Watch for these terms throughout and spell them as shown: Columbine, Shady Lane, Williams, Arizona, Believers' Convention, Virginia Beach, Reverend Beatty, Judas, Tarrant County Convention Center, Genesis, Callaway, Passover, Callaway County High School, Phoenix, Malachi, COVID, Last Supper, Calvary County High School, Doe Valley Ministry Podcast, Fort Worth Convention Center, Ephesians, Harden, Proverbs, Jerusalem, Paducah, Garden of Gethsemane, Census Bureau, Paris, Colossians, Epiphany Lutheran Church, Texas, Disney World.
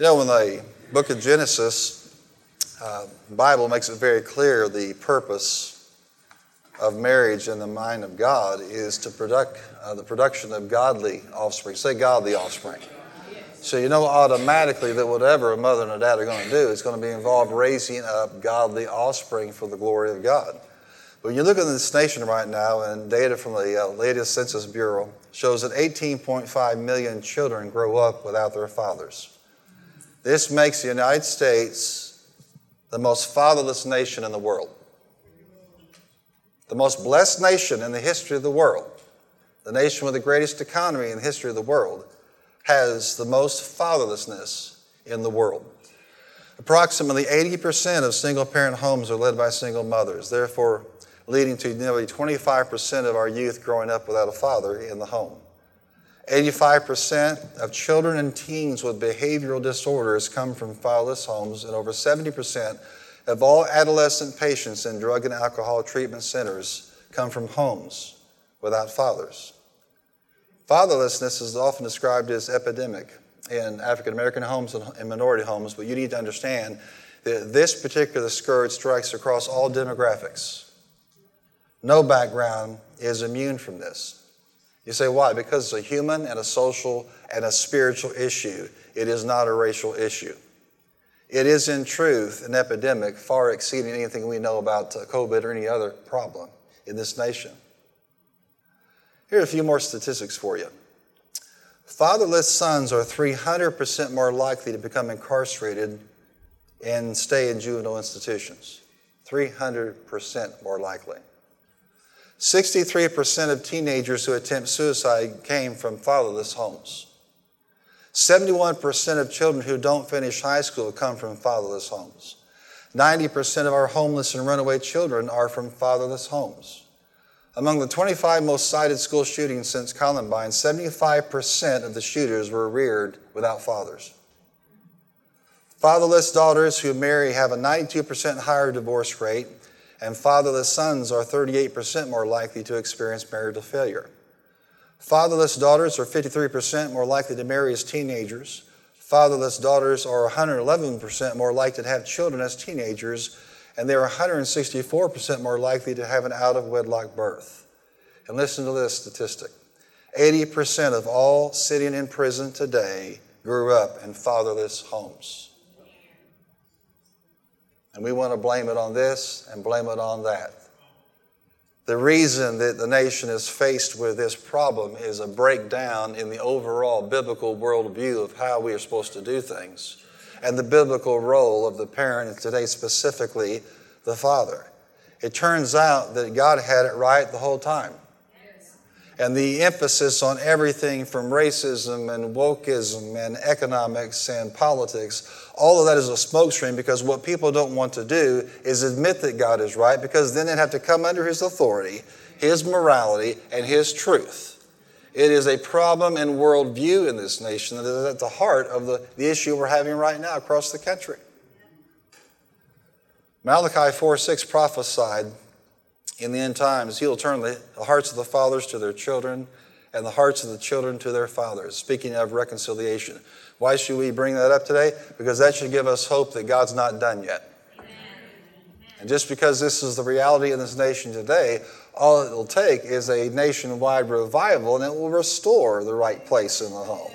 You know, when the book of Genesis, the Bible makes it very clear the purpose of marriage in the mind of God is to production of godly offspring. Say godly offspring. So you know automatically that whatever a mother and a dad are going to do, it's going to be involved raising up godly offspring for the glory of God. When you look at this nation right now, and data from the latest Census Bureau shows that 18.5 million children grow up without their fathers. This makes the United States the most fatherless nation in the world. The most blessed nation in the history of the world. The nation with the greatest economy in the history of the world has the most fatherlessness in the world. Approximately 80% of single-parent homes are led by single mothers, therefore leading to nearly 25% of our youth growing up without a father in the home. 85% of children and teens with behavioral disorders come from fatherless homes, and over 70% of all adolescent patients in drug and alcohol treatment centers come from homes without fathers. Fatherlessness is often described as epidemic in African-American homes and minority homes, but you need to understand that this particular scourge strikes across all demographics. No background is immune from this. You say, why? Because it's a human and a social and a spiritual issue. It is not a racial issue. It is, in truth, an epidemic far exceeding anything we know about COVID or any other problem in this nation. Here are a few more statistics for you. Fatherless sons are 300% more likely to become incarcerated and stay in juvenile institutions. 300% more likely. 63% of teenagers who attempt suicide came from fatherless homes. 71% of children who don't finish high school come from fatherless homes. 90% of our homeless and runaway children are from fatherless homes. Among the 25 most cited school shootings since Columbine, 75% of the shooters were reared without fathers. Fatherless daughters who marry have a 92% higher divorce rate, and fatherless sons are 38% more likely to experience marital failure. Fatherless daughters are 53% more likely to marry as teenagers. Fatherless daughters are 111% more likely to have children as teenagers, and they're 164% more likely to have an out-of-wedlock birth. And listen to this statistic. 80% of all sitting in prison today grew up in fatherless homes. And we want to blame it on this and blame it on that. The reason that the nation is faced with this problem is a breakdown in the overall biblical worldview of how we are supposed to do things, and the biblical role of the parent, and today specifically the father. It turns out that God had it right the whole time. Yes. And the emphasis on everything from racism and wokeism and economics and politics, all of that is a smokescreen, because what people don't want to do is admit that God is right, because then they'd have to come under his authority, his morality, and his truth. It is a problem in worldview in this nation that is at the heart of the issue we're having right now across the country. Malachi 4:6 prophesied in the end times, he'll turn the hearts of the fathers to their children and the hearts of the children to their fathers, speaking of reconciliation. Why should we bring that up today? Because that should give us hope that God's not done yet. Amen. And just because this is the reality in this nation today, all it will take is a nationwide revival, and it will restore the right place in the home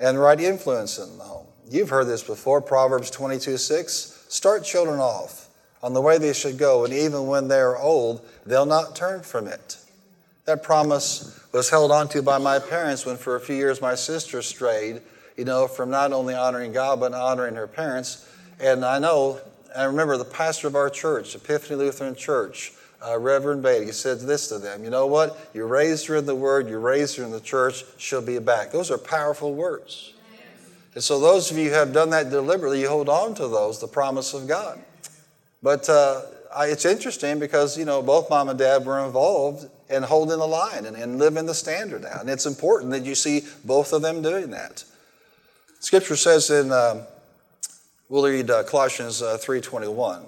and the right influence in the home. You've heard this before, Proverbs 22:6. Start children off on the way they should go, and even when they are old, they'll not turn from it. That promise was held onto by my parents when for a few years my sister strayed, from not only honoring God, but honoring her parents. And I remember the pastor of our church, Epiphany Lutheran Church, Reverend Beatty, said this to them, You raised her in the Word, you raised her in the church, she'll be back. Those are powerful words. Yes. And so those of you who have done that deliberately, you hold on to those, the promise of God. But it's interesting because, both mom and dad were involved in holding the line and living the standard out. And it's important that you see both of them doing that. Scripture says in... We'll read Colossians 3:21.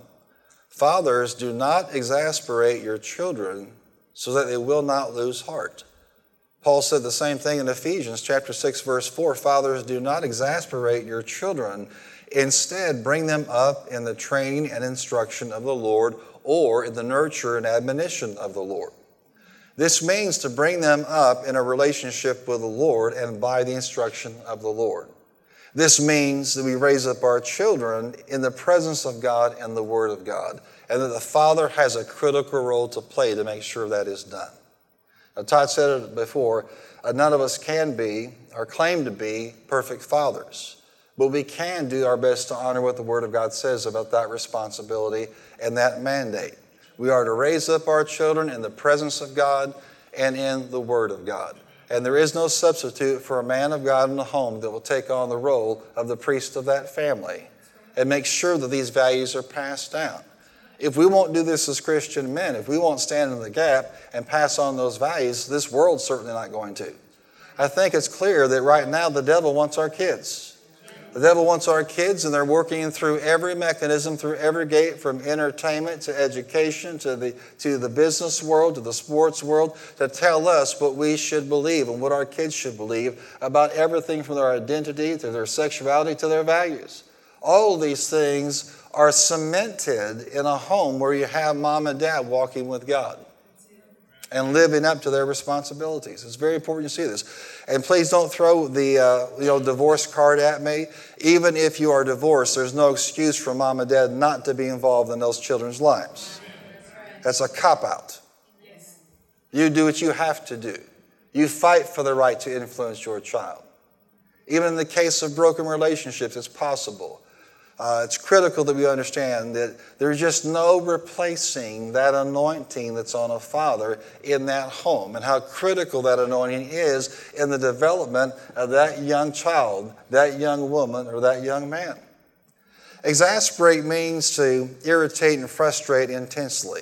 Fathers, do not exasperate your children so that they will not lose heart. Paul said the same thing in Ephesians chapter 6, verse 4. Fathers, do not exasperate your children. Instead, bring them up in the training and instruction of the Lord, or in the nurture and admonition of the Lord. This means to bring them up in a relationship with the Lord and by the instruction of the Lord. This means that we raise up our children in the presence of God and the Word of God, and that the father has a critical role to play to make sure that is done. Now, Todd said it before, none of us can be or claim to be perfect fathers, but we can do our best to honor what the Word of God says about that responsibility and that mandate. We are to raise up our children in the presence of God and in the Word of God. And there is no substitute for a man of God in the home that will take on the role of the priest of that family and make sure that these values are passed down. If we won't do this as Christian men, if we won't stand in the gap and pass on those values, this world's certainly not going to. I think it's clear that right now the devil wants our kids. The devil wants our kids, and they're working through every mechanism, through every gate, from entertainment to education to the business world, to the sports world, to tell us what we should believe and what our kids should believe about everything from their identity to their sexuality to their values. All of these things are cemented in a home where you have mom and dad walking with God and living up to their responsibilities. It's very important to see this. And please don't throw the divorce card at me. Even if you are divorced, there's no excuse for mom and dad not to be involved in those children's lives. That's a cop-out. Yes. You do what you have to do. You fight for the right to influence your child. Even in the case of broken relationships, it's possible. It's critical that we understand that there's just no replacing that anointing that's on a father in that home, and how critical that anointing is in the development of that young child, that young woman, or that young man. Exasperate means to irritate and frustrate intensely,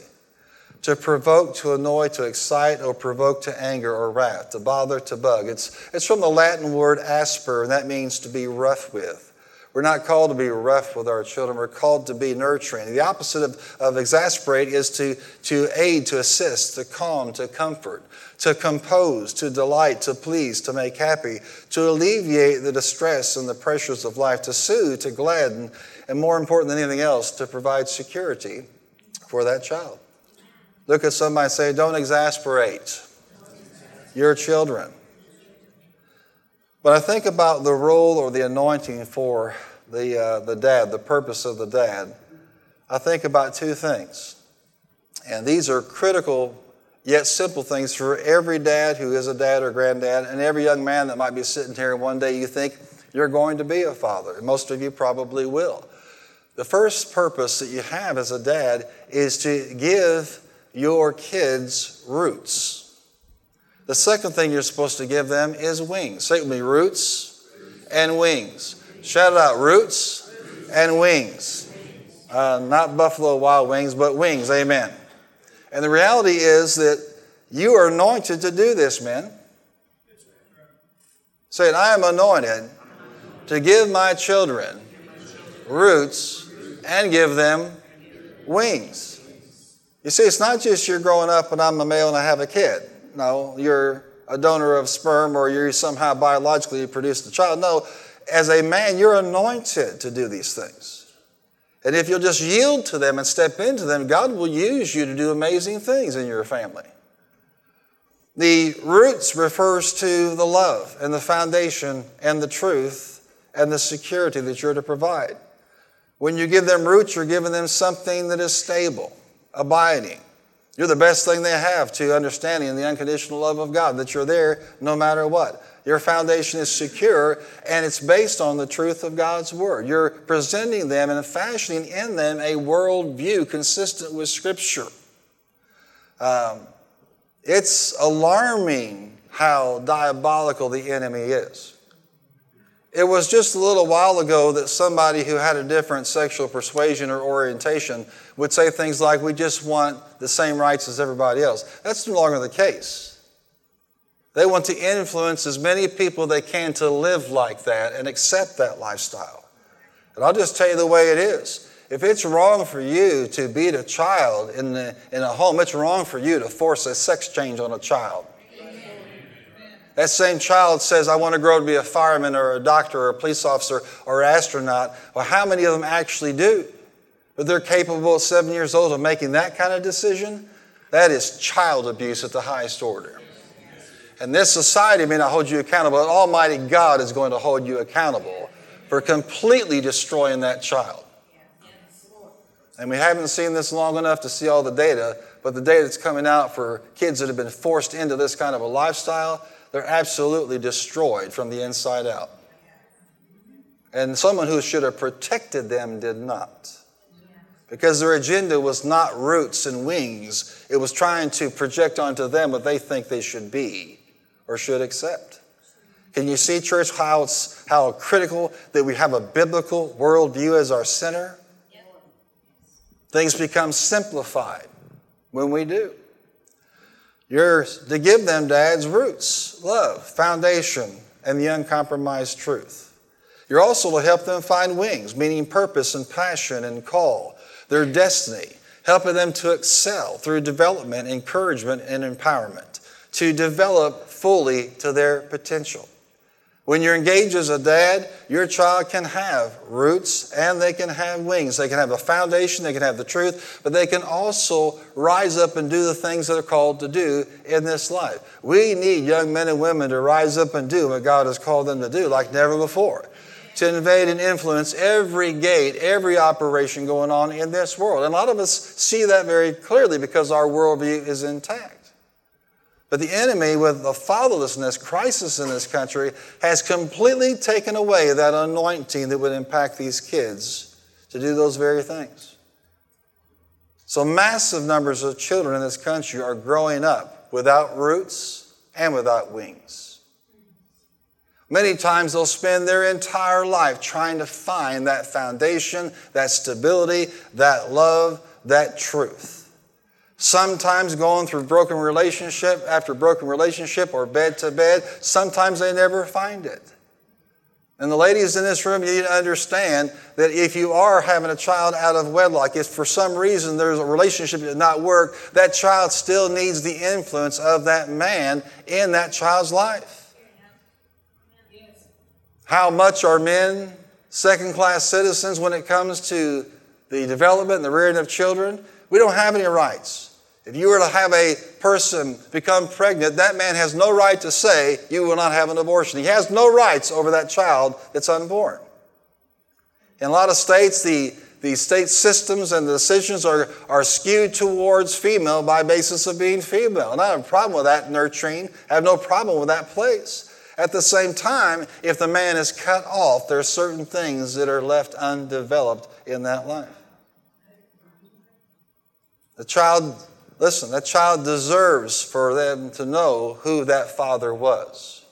to provoke, to annoy, to excite, or provoke to anger or wrath, to bother, to bug. It's from the Latin word asper, and that means to be rough with. We're not called to be rough with our children. We're called to be nurturing. The opposite of exasperate is to aid, to assist, to calm, to comfort, to compose, to delight, to please, to make happy, to alleviate the distress and the pressures of life, to soothe, to gladden, and more important than anything else, to provide security for that child. Look at somebody and say, don't exasperate your children. When I think about the role or the anointing for the dad, the purpose of the dad, I think about two things. And these are critical yet simple things for every dad who is a dad or granddad, and every young man that might be sitting here, and one day you think you're going to be a father. Most of you probably will. The first purpose that you have as a dad is to give your kids roots. The second thing you're supposed to give them is wings. Say it with me, roots and wings. Shout it out, roots and wings. Not Buffalo Wild Wings, but wings, amen. And the reality is that you are anointed to do this, men. Say it, I am anointed to give my children roots and give them wings. You see, it's not just you're growing up and I'm a male and I have a kid. No, you're a donor of sperm, or you're somehow biologically produce the child. No, as a man, you're anointed to do these things. And if you'll just yield to them and step into them, God will use you to do amazing things in your family. The roots refers to the love and the foundation and the truth and the security that you're to provide. When you give them roots, you're giving them something that is stable, abiding. You're the best thing they have to understanding the unconditional love of God, that you're there no matter what. Your foundation is secure, and it's based on the truth of God's Word. You're presenting them and fashioning in them a worldview consistent with Scripture. It's alarming how diabolical the enemy is. It was just a little while ago that somebody who had a different sexual persuasion or orientation would say things like, we just want the same rights as everybody else. That's no longer the case. They want to influence as many people they can to live like that and accept that lifestyle. And I'll just tell you the way it is. If it's wrong for you to beat a child in a home, it's wrong for you to force a sex change on a child. That same child says, I want to grow to be a fireman or a doctor or a police officer or an astronaut. Well, how many of them actually do? But they're capable at 7 years old of making that kind of decision? That is child abuse at the highest order. And this society may not hold you accountable, but Almighty God is going to hold you accountable for completely destroying that child. And we haven't seen this long enough to see all the data, but the data that's coming out for kids that have been forced into this kind of a lifestyle, they're absolutely destroyed from the inside out. And someone who should have protected them did not. Because their agenda was not roots and wings. It was trying to project onto them what they think they should be or should accept. Can you see, church, how critical that we have a biblical worldview as our center? Things become simplified when we do. You're to give them, dads, roots, love, foundation, and the uncompromised truth. You're also to help them find wings, meaning purpose and passion and call, their destiny, helping them to excel through development, encouragement, and empowerment, to develop fully to their potential. When you're engaged as a dad, your child can have roots and they can have wings. They can have a foundation, they can have the truth, but they can also rise up and do the things that are called to do in this life. We need young men and women to rise up and do what God has called them to do like never before, to invade and influence every gate, every operation going on in this world. And a lot of us see that very clearly because our worldview is intact. But the enemy, with the fatherlessness crisis in this country, has completely taken away that anointing that would impact these kids to do those very things. So massive numbers of children in this country are growing up without roots and without wings. Many times they'll spend their entire life trying to find that foundation, that stability, that love, that truth. Sometimes going through broken relationship after broken relationship or bed to bed, sometimes they never find it. And the ladies in this room, you need to understand that if you are having a child out of wedlock, if for some reason there's a relationship that did not work, that child still needs the influence of that man in that child's life. How much are men second-class citizens when it comes to the development and the rearing of children? We don't have any rights. If you were to have a person become pregnant, that man has no right to say, you will not have an abortion. He has no rights over that child that's unborn. In a lot of states, the state systems and the decisions are skewed towards female by basis of being female. And I have a problem with that nurturing. I have no problem with that place. At the same time, if the man is cut off, there are certain things that are left undeveloped in that life. The child, listen, that child deserves for them to know who that father was.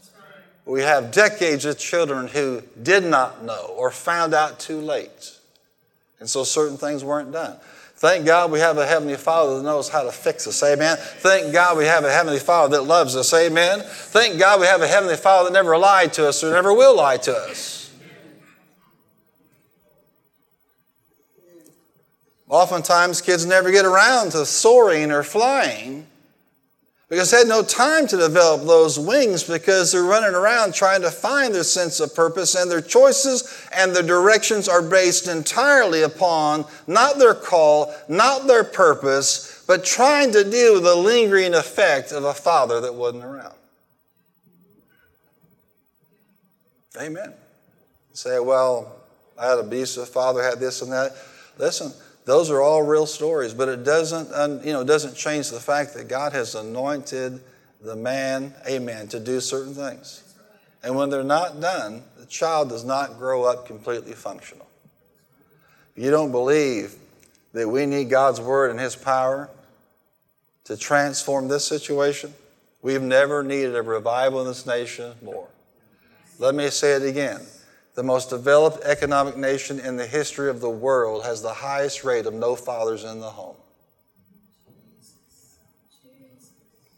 We have decades of children who did not know or found out too late. And so certain things weren't done. Thank God we have a Heavenly Father that knows how to fix us, amen. Thank God we have a Heavenly Father that loves us, amen. Thank God we have a Heavenly Father that never lied to us or never will lie to us. Oftentimes, kids never get around to soaring or flying because they had no time to develop those wings because they're running around trying to find their sense of purpose, and their choices and their directions are based entirely upon not their call, not their purpose, but trying to deal with the lingering effect of a father that wasn't around. Amen. You say, well, I had an abusive father, had this and that. Listen. Those are all real stories, but it doesn't change the fact that God has anointed the man, amen, to do certain things. And when they're not done, the child does not grow up completely functional. If you don't believe that we need God's word and his power to transform this situation, we've never needed a revival in this nation more. Let me say it again. The most developed economic nation in the history of the world has the highest rate of no fathers in the home.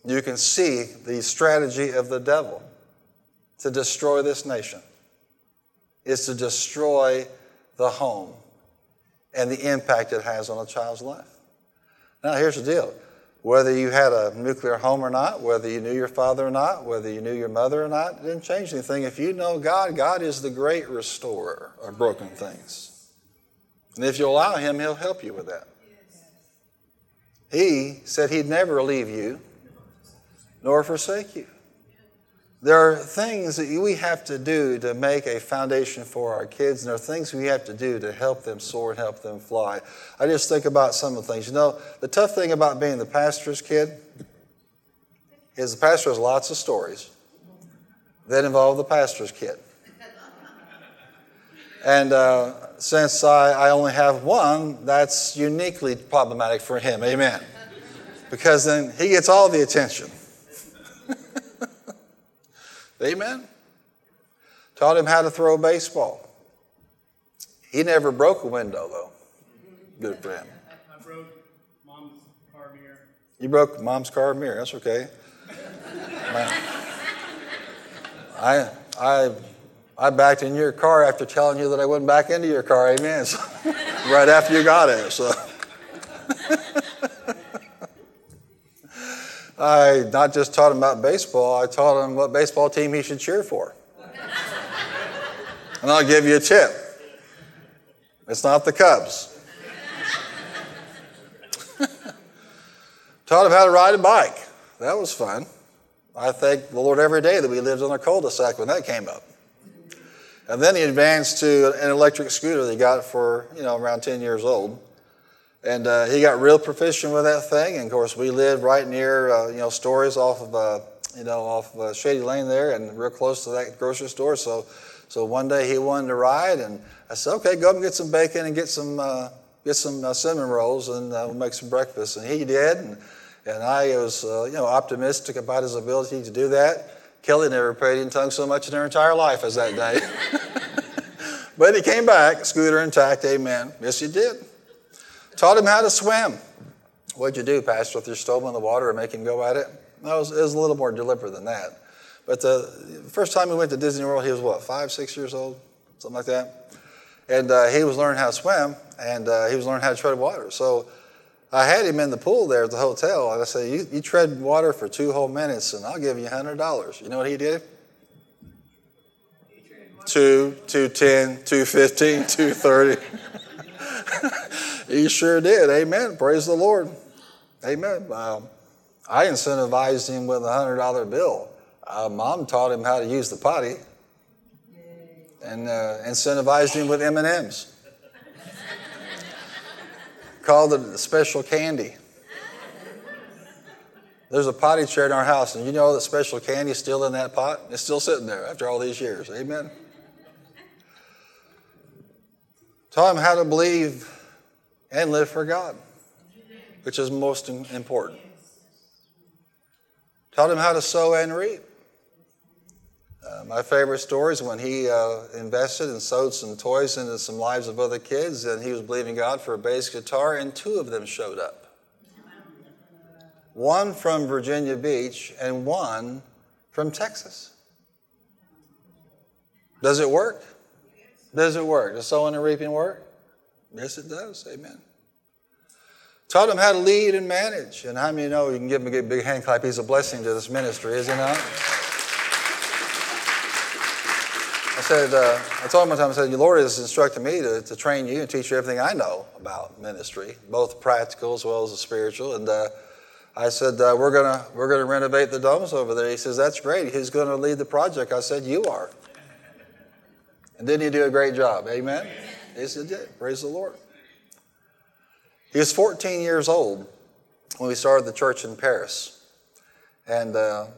You can see the strategy of the devil to destroy this nation is to destroy the home and the impact it has on a child's life. Now, here's the deal. Whether you had a nuclear home or not, whether you knew your father or not, whether you knew your mother or not, it didn't change anything. If you know God, God is the great restorer of broken things. And if you allow him, he'll help you with that. He said he'd never leave you nor forsake you. There are things that we have to do to make a foundation for our kids, and there are things we have to do to help them soar and help them fly. I just think about some of the things. You know, the tough thing about being the pastor's kid is the pastor has lots of stories that involve the pastor's kid. And since I only have one, that's uniquely problematic for him, amen, because then he gets all the attention. Amen. Taught him how to throw a baseball. He never broke a window, though. Good for him. I broke Mom's car mirror. You broke Mom's car mirror. That's okay. I backed in your car after telling you that I wouldn't back into your car. Amen. So, right after you got it. So. I not just taught him about baseball, I taught him what baseball team he should cheer for. And I'll give you a tip. It's not the Cubs. Taught him how to ride a bike. That was fun. I thank the Lord every day that we lived on a cul-de-sac when that came up. And then he advanced to an electric scooter that he got for, around 10 years old. And he got real proficient with that thing. And of course, we lived right near, Stories off of Shady Lane there, and real close to that grocery store. So one day he wanted to ride, and I said, "Okay, go up and get some bacon and get some cinnamon rolls, and we'll make some breakfast." And he did, and I was optimistic about his ability to do that. Kelly never prayed in tongues so much in her entire life as that day. But he came back, scooter intact, amen. Yes, he did. Taught him how to swim. What'd you do, Pastor, with your stove in the water and make him go at it? No, it was a little more deliberate than that. But the first time we went to Disney World, he was, 5, 6 years old? Something like that. And he was learning how to swim, and he was learning how to tread water. So I had him in the pool there at the hotel, and I said, you tread water for 2 whole minutes, and I'll give you $100. You know what he did? 2, 2:10, 2:15, 2:30. He sure did. Amen. Praise the Lord. Amen. I incentivized him with a $100 bill. Mom taught him how to use the potty and incentivized him with M&Ms. Called it a special candy. There's a potty chair in our house, and you know that special candy is still in that pot? It's still sitting there after all these years. Amen. Taught him how to believe and live for God, which is most important. Taught him how to sow and reap. My favorite story is when he invested and sowed some toys into some lives of other kids, and he was believing God for a bass guitar, and 2 of them showed up. 1 from Virginia Beach and 1 from Texas. Does it work? Does it work? Does sowing and reaping work? Yes, it does. Amen. Taught him how to lead and manage. And how many know you can give him a big hand clap? He's a blessing to this ministry, is he not? I told him one time, I said, "The Lord has instructed me to train you and teach you everything I know about ministry, both practical as well as the spiritual." And I said, we're gonna renovate the domes over there. He says, "That's great. Who's going to lead the project?" I said, "You are." And didn't he do a great job? Amen. Yes, it did. Praise the Lord. He was 14 years old when we started the church in Paris. And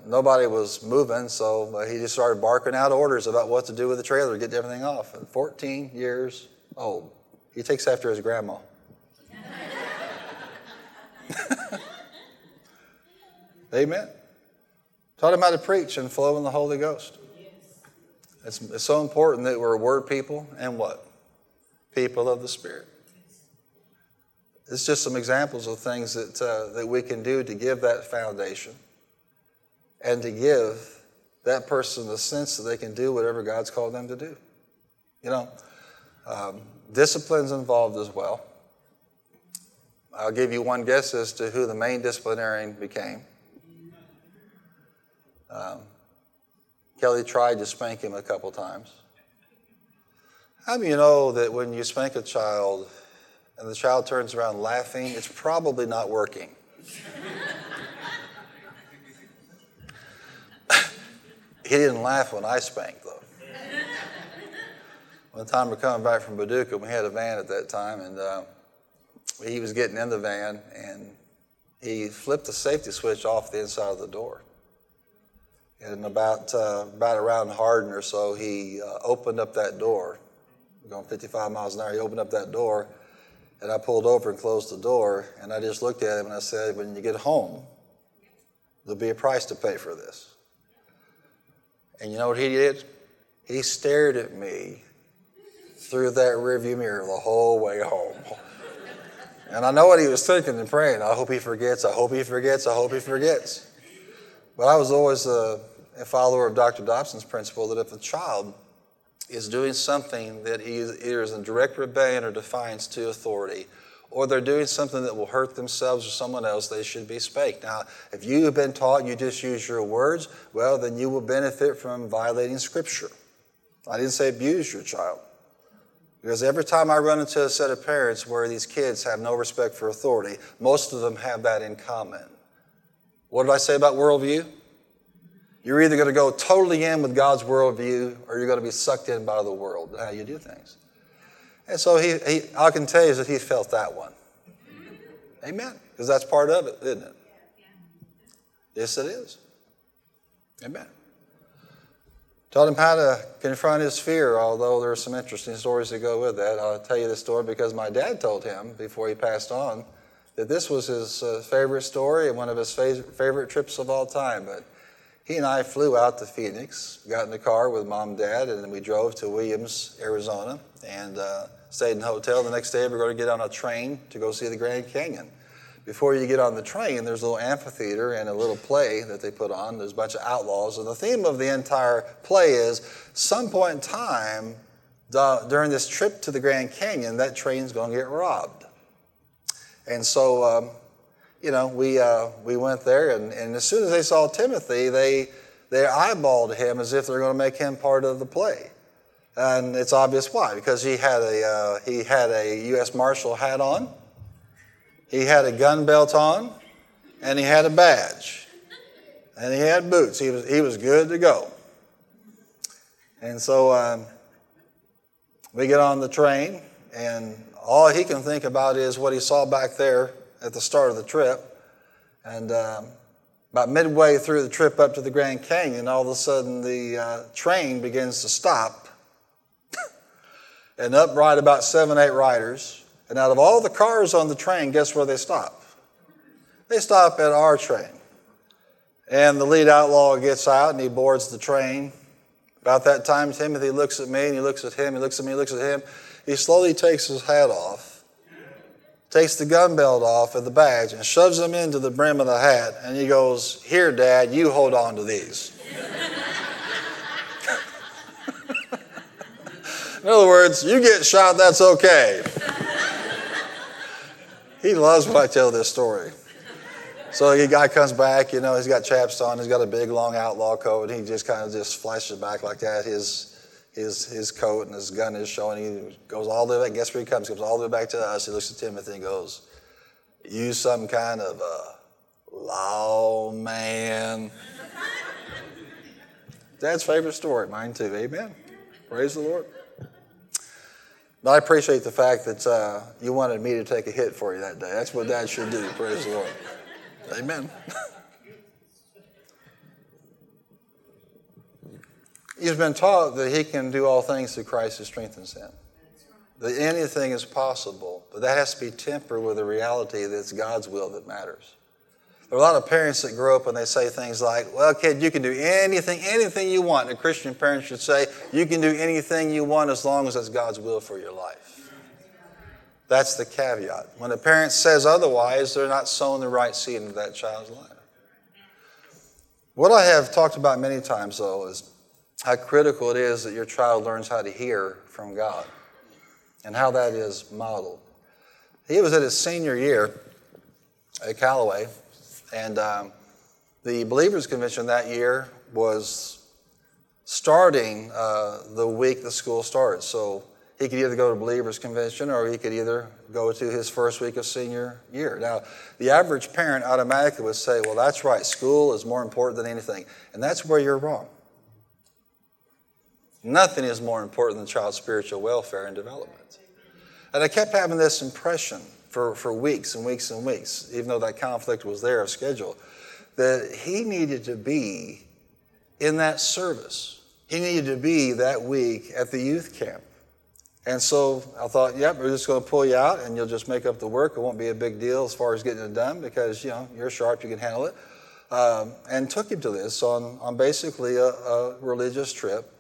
nobody was moving, so he just started barking out orders about what to do with the trailer to get everything off. And 14 years old. He takes after his grandma. Amen. Taught him how to preach and flow in the Holy Ghost. It's so important that we're word people and what? People of the Spirit. It's just some examples of things that we can do to give that foundation and to give that person the sense that they can do whatever God's called them to do. Discipline's involved as well. I'll give you one guess as to who the main disciplinarian became. Kelly tried to spank him a couple times. How do you know that when you spank a child and the child turns around laughing, it's probably not working? He didn't laugh when I spanked, though. One time we're coming back from Paducah, we had a van at that time, and he was getting in the van, and he flipped the safety switch off the inside of the door. And about around Harden or so, he opened up that door. We're going 55 miles an hour. He opened up that door, and I pulled over and closed the door, and I just looked at him and I said, when you get home, there'll be a price to pay for this. And you know what he did? He stared at me through that rearview mirror the whole way home. And I know what he was thinking and praying. I hope he forgets. I hope he forgets. I hope he forgets. But I was always a follower of Dr. Dobson's principle that if a child is doing something that either is in direct rebellion or defiance to authority, or they're doing something that will hurt themselves or someone else, they should be spanked. Now, if you have been taught you just use your words, well, then you will benefit from violating Scripture. I didn't say abuse your child. Because every time I run into a set of parents where these kids have no respect for authority, most of them have that in common. What did I say about worldview? You're either going to go totally in with God's worldview or you're going to be sucked in by the world, how you do things. And so he I can tell you that he felt that one. Amen. Because that's part of it, isn't it? Yes, it is. Amen. Taught him how to confront his fear, although there are some interesting stories that go with that. I'll tell you this story because my dad told him before he passed on that this was his favorite story and one of his favorite trips of all time. But he and I flew out to Phoenix, got in the car with Mom and Dad, and then we drove to Williams, Arizona, and stayed in a hotel. The next day, we're going to get on a train to go see the Grand Canyon. Before you get on the train, there's a little amphitheater and a little play that they put on. There's a bunch of outlaws, and the theme of the entire play is, some point in time, during this trip to the Grand Canyon, that train's going to get robbed. And so, we went there, and as soon as they saw Timothy, they eyeballed him as if they're going to make him part of the play. And it's obvious why, because he had a U.S. Marshal hat on, he had a gun belt on, and he had a badge, and he had boots. He was good to go. And so we get on the train, and all he can think about is what he saw back there at the start of the trip. And about midway through the trip up to the Grand Canyon, all of a sudden the train begins to stop. And up ride about 7, 8 riders. And out of all the cars on the train, guess where they stop? They stop at our train. And the lead outlaw gets out and he boards the train. About that time, Timothy looks at me and he looks at him, he looks at me, he looks at him. He slowly takes his hat off, takes the gun belt off and the badge, and shoves them into the brim of the hat, and he goes, "Here, Dad, you hold on to these." In other words, you get shot, that's okay. He loves when I tell this story. So the guy comes back, he's got chaps on, he's got a big, long outlaw coat, and he just kind of just flashes back like that. His coat and his gun is showing. He goes all the way back. Guess where he comes? He comes all the way back to us. He looks at Timothy and goes, "You some kind of a lawman." Dad's favorite story. Mine too. Amen. Praise the Lord. But I appreciate the fact that you wanted me to take a hit for you that day. That's what Dad should do. Praise the Lord. Amen. He's been taught that he can do all things through Christ who strengthens him. That anything is possible, but that has to be tempered with the reality that it's God's will that matters. There are a lot of parents that grow up and they say things like, "Well, kid, you can do anything you want." And a Christian parent should say, "You can do anything you want as long as it's God's will for your life." That's the caveat. When a parent says otherwise, they're not sowing the right seed into that child's life. What I have talked about many times, though, is how critical it is that your child learns how to hear from God and how that is modeled. He was at his senior year at Callaway, and the Believers' Convention that year was starting the week the school started. So he could either go to Believers' Convention or he could either go to his first week of senior year. Now, the average parent automatically would say, well, that's right, school is more important than anything. And that's where you're wrong. Nothing is more important than child's spiritual welfare and development. And I kept having this impression for weeks and weeks and weeks, even though that conflict was there of schedule, that he needed to be in that service. He needed to be that week at the youth camp. And so I thought, yep, we're just going to pull you out and you'll just make up the work. It won't be a big deal as far as getting it done because, you know, you're sharp, you can handle it. And took him to this on basically a religious trip.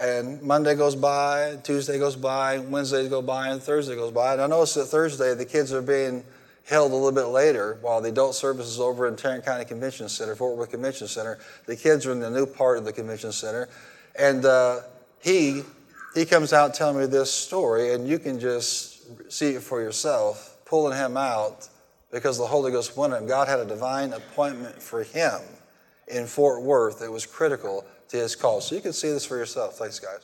And Monday goes by, Tuesday goes by, Wednesday goes by, and Thursday goes by. And I noticed that Thursday the kids are being held a little bit later while the adult service is over in Tarrant County Convention Center, Fort Worth Convention Center. The kids are in the new part of the convention center. And he comes out telling me this story, and you can just see it for yourself, pulling him out because the Holy Ghost wanted him. God had a divine appointment for him in Fort Worth that was critical to his call. So you can see this for yourself. Thanks, guys.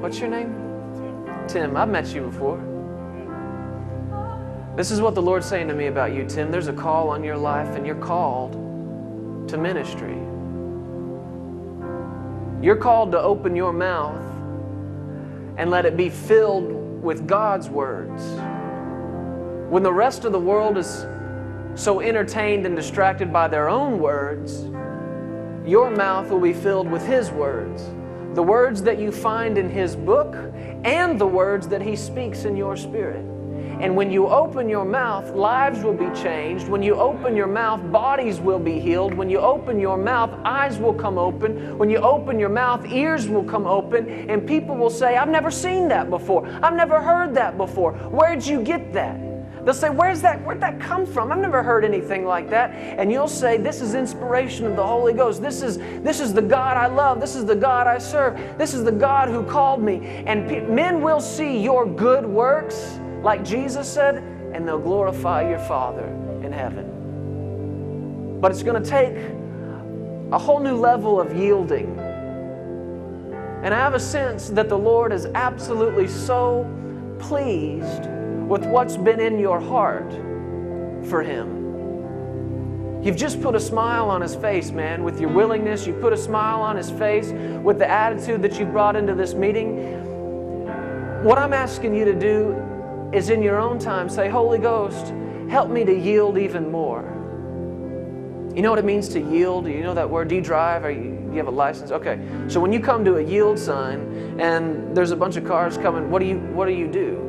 What's your name? Tim, I've met you before. This is what the Lord's saying to me about you, Tim. There's a call on your life, and you're called to ministry. You're called to open your mouth and let it be filled with God's words. When the rest of the world is so entertained and distracted by their own words, your mouth will be filled with His words. The words that you find in His book and the words that He speaks in your spirit. And when you open your mouth, lives will be changed. When you open your mouth, bodies will be healed. When you open your mouth, eyes will come open. When you open your mouth, ears will come open. And people will say, I've never seen that before. I've never heard that before. Where'd you get that? They'll say, where'd that come from? I've never heard anything like that. And you'll say, this is inspiration of the Holy Ghost. This is the God I love. This is the God I serve. This is the God who called me. And men will see your good works, like Jesus said, and they'll glorify your Father in heaven. But it's going to take a whole new level of yielding. And I have a sense that the Lord is absolutely so pleased with what's been in your heart for Him. You've just put a smile on His face, man, with your willingness. You put a smile on His face with the attitude that you brought into this meeting. What I'm asking you to do is in your own time say, Holy Ghost, help me to yield even more. You know what it means to yield? Do you know that word? Do you drive? Do you have a license? Okay. So when you come to a yield sign and there's a bunch of cars coming, what do you do?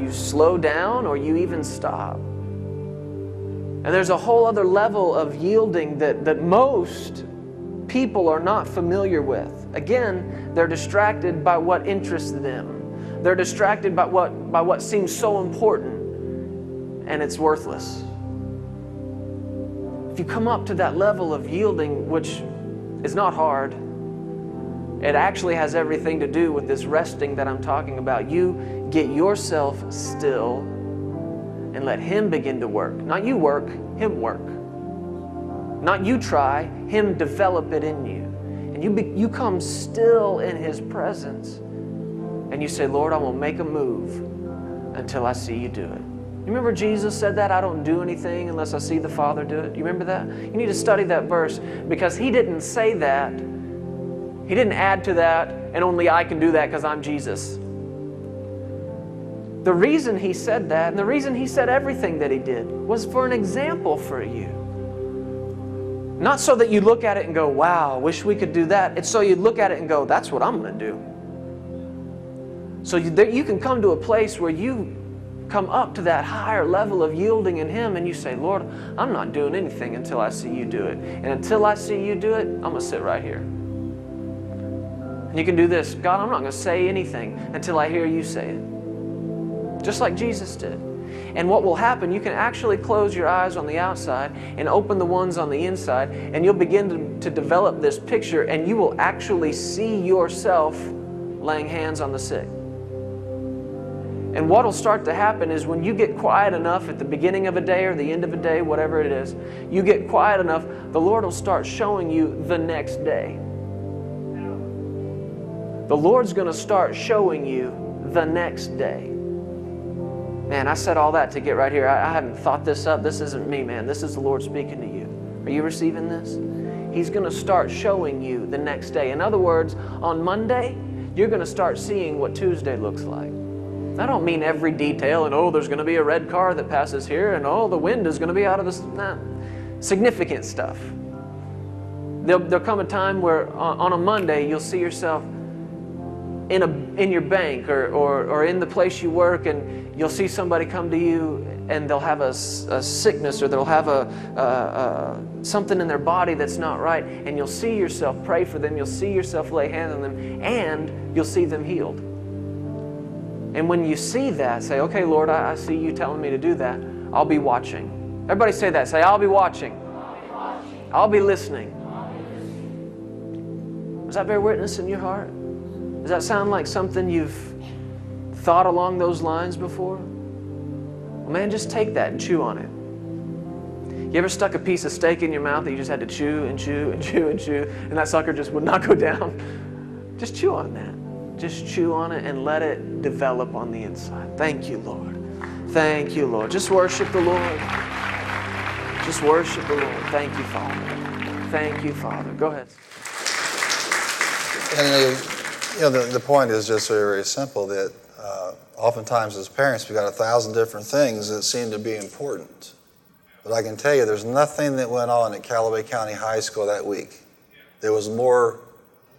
You slow down or you even stop. And there's a whole other level of yielding that most people are not familiar with. Again, they're distracted by what interests them. They're distracted by what seems so important, and it's worthless. If you come up to that level of yielding, which is not hard, it actually has everything to do with this resting that I'm talking about. You get yourself still and let Him begin to work. Not you work, Him work. Not you try, Him develop it in you. And you come still in His presence and you say, Lord, I won't make a move until I see you do it. You remember Jesus said that? I don't do anything unless I see the Father do it. You remember that? You need to study that verse because He didn't say that. He didn't add to that, and only I can do that because I'm Jesus. The reason He said that, and the reason He said everything that He did, was for an example for you. Not so that you look at it and go, wow, wish we could do that. It's so you look at it and go, that's what I'm going to do. So you can come to a place where you come up to that higher level of yielding in Him, and you say, Lord, I'm not doing anything until I see you do it. And until I see you do it, I'm going to sit right here. And you can do this. God, I'm not going to say anything until I hear you say it. Just like Jesus did. And what will happen, you can actually close your eyes on the outside and open the ones on the inside, and you'll begin to develop this picture, and you will actually see yourself laying hands on the sick. And what will start to happen is when you get quiet enough at the beginning of a day or the end of a day, whatever it is, you get quiet enough, the Lord will start showing you the next day. The Lord's going to start showing you the next day. Man, I said all that to get right here. I haven't thought this up. This isn't me, man. This is the Lord speaking to you. Are you receiving this? He's going to start showing you the next day. In other words, on Monday, you're going to start seeing what Tuesday looks like. I don't mean every detail and, oh, there's going to be a red car that passes here and, oh, the wind is going to be out of this. Nah. Significant stuff. There'll come a time where on a Monday you'll see yourself in your bank or in the place you work, and you'll see somebody come to you and they'll have a sickness, or they'll have something in their body that's not right, and you'll see yourself pray for them, you'll see yourself lay hands on them, and you'll see them healed. And when you see that, say, okay, Lord, I see you telling me to do that. I'll be watching. Everybody say that. Say, I'll be watching. I'll be watching. I'll be listening. I'll be listening. Does that bear witness in your heart? Does that sound like something you've thought along those lines before? Well, man, just take that and chew on it. You ever stuck a piece of steak in your mouth that you just had to chew and chew and chew and chew, and that sucker just would not go down? Just chew on that. Just chew on it and let it develop on the inside. Thank you, Lord. Thank you, Lord. Just worship the Lord. Just worship the Lord. Thank you, Father. Thank you, Father. Go ahead. And the point is just very, very simple, that oftentimes as parents, we've got 1,000 different things that seem to be important. But I can tell you, there's nothing that went on at Callaway County High School that week. There was more,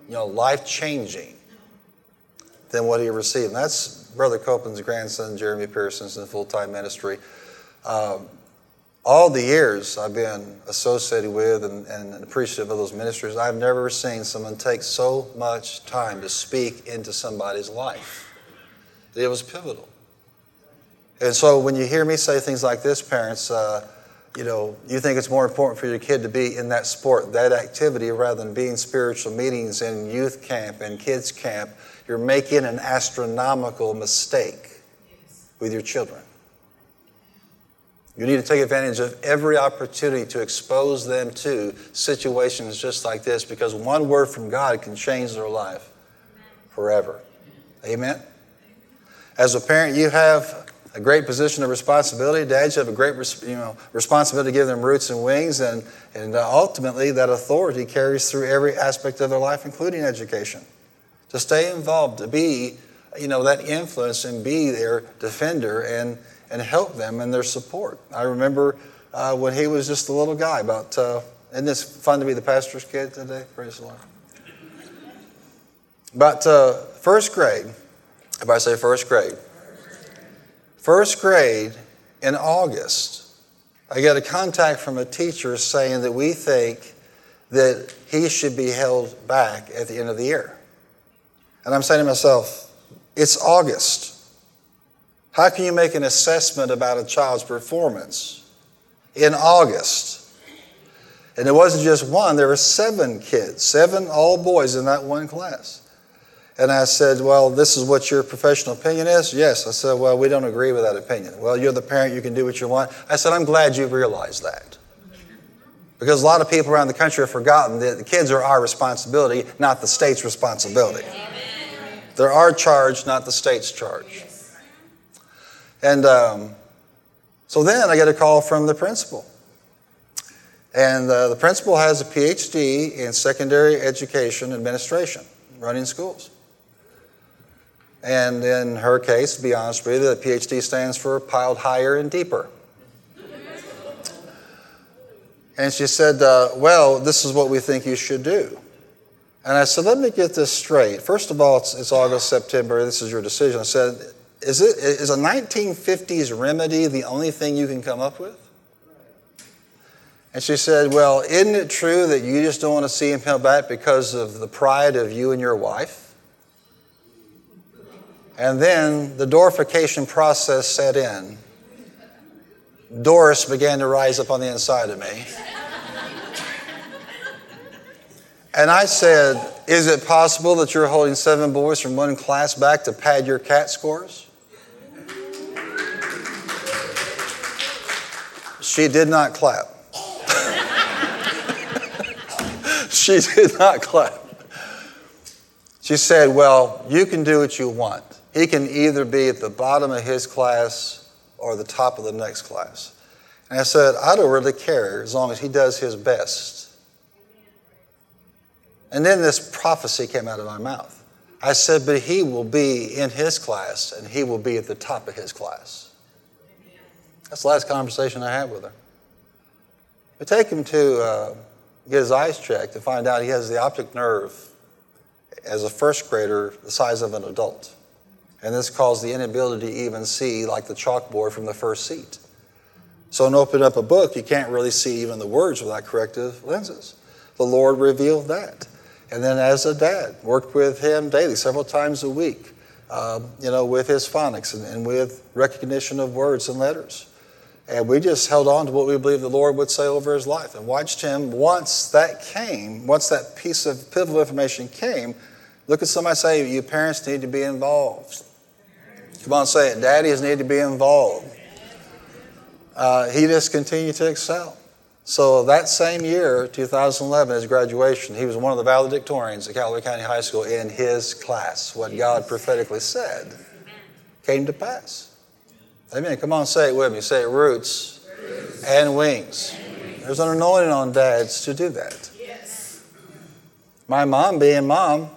life-changing than what he received. And that's Brother Copeland's grandson, Jeremy Pearson's in full-time ministry. All the years I've been associated with and appreciative of those ministries, I've never seen someone take so much time to speak into somebody's life. It was pivotal. And so when you hear me say things like this, parents, you think it's more important for your kid to be in that sport, that activity, rather than being spiritual meetings and youth camp and kids camp. You're making an astronomical mistake with your children. You need to take advantage of every opportunity to expose them to situations just like this, because one word from God can change their life forever. Amen? As a parent, you have a great position of responsibility. Dads, you have a great responsibility to give them roots and wings, and ultimately that authority carries through every aspect of their life, including education. To stay involved, to be, that influence and be their defender and help them in their support. I remember when he was just a little guy about, isn't this fun to be the pastor's kid today? Praise the Lord. About first grade, everybody say first grade. First grade in August, I got a contact from a teacher saying that we think that he should be held back at the end of the year. And I'm saying to myself, it's August. How can you make an assessment about a child's performance in August? And it wasn't just one. There were 7 kids, 7 all boys in that one class. And I said, well, this is what your professional opinion is? Yes. I said, well, we don't agree with that opinion. Well, you're the parent. You can do what you want. I said, I'm glad you realized that. Because a lot of people around the country have forgotten that the kids are our responsibility, not the state's responsibility. Amen. They're our charge, not the state's charge. Yes. And so then I get a call from the principal. And the principal has a PhD in secondary education administration, running schools. And in her case, to be honest with you, the PhD stands for piled higher and deeper. And she said, well, this is what we think you should do. And I said, let me get this straight. First of all, it's August, September. This is your decision. I said, is a 1950s remedy the only thing you can come up with? And she said, well, isn't it true that you just don't want to see him come back because of the pride of you and your wife? And then the dorification process set in. Doris began to rise up on the inside of me. And I said, is it possible that you're holding 7 boys from one class back to pad your CAT scores? She did not clap. She did not clap. She said, well, you can do what you want. He can either be at the bottom of his class or the top of the next class. And I said, I don't really care as long as he does his best. And then this prophecy came out of my mouth. I said, but he will be in his class and he will be at the top of his class. That's the last conversation I had with her. We take him to get his eyes checked to find out he has the optic nerve as a first grader the size of an adult. And this caused the inability to even see like the chalkboard from the first seat. So in opening up a book, you can't really see even the words without corrective lenses. The Lord revealed that. And then as a dad, worked with him daily, several times a week, with his phonics and with recognition of words and letters. And we just held on to what we believed the Lord would say over his life and watched him. Once that piece of pivotal information came, look at somebody say, you parents need to be involved. Come on, say it. Daddies need to be involved. He just continued to excel. So that same year, 2011, his graduation, he was one of the valedictorians at Calvary County High School in his class. What God prophetically said came to pass. Amen. Come on, say it with me. Say it, roots. And wings. There's an anointing on dads to do that. Yes. My mom, being mom,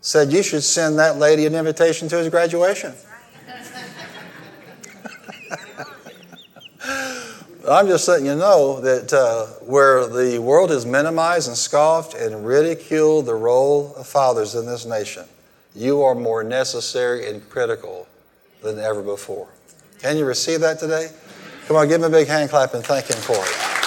said you should send that lady an invitation to his graduation. I'm just letting you know that where the world has minimized and scoffed and ridiculed the role of fathers in this nation, you are more necessary and critical than ever before. Can you receive that today? Come on, give him a big hand clap and thank him for it.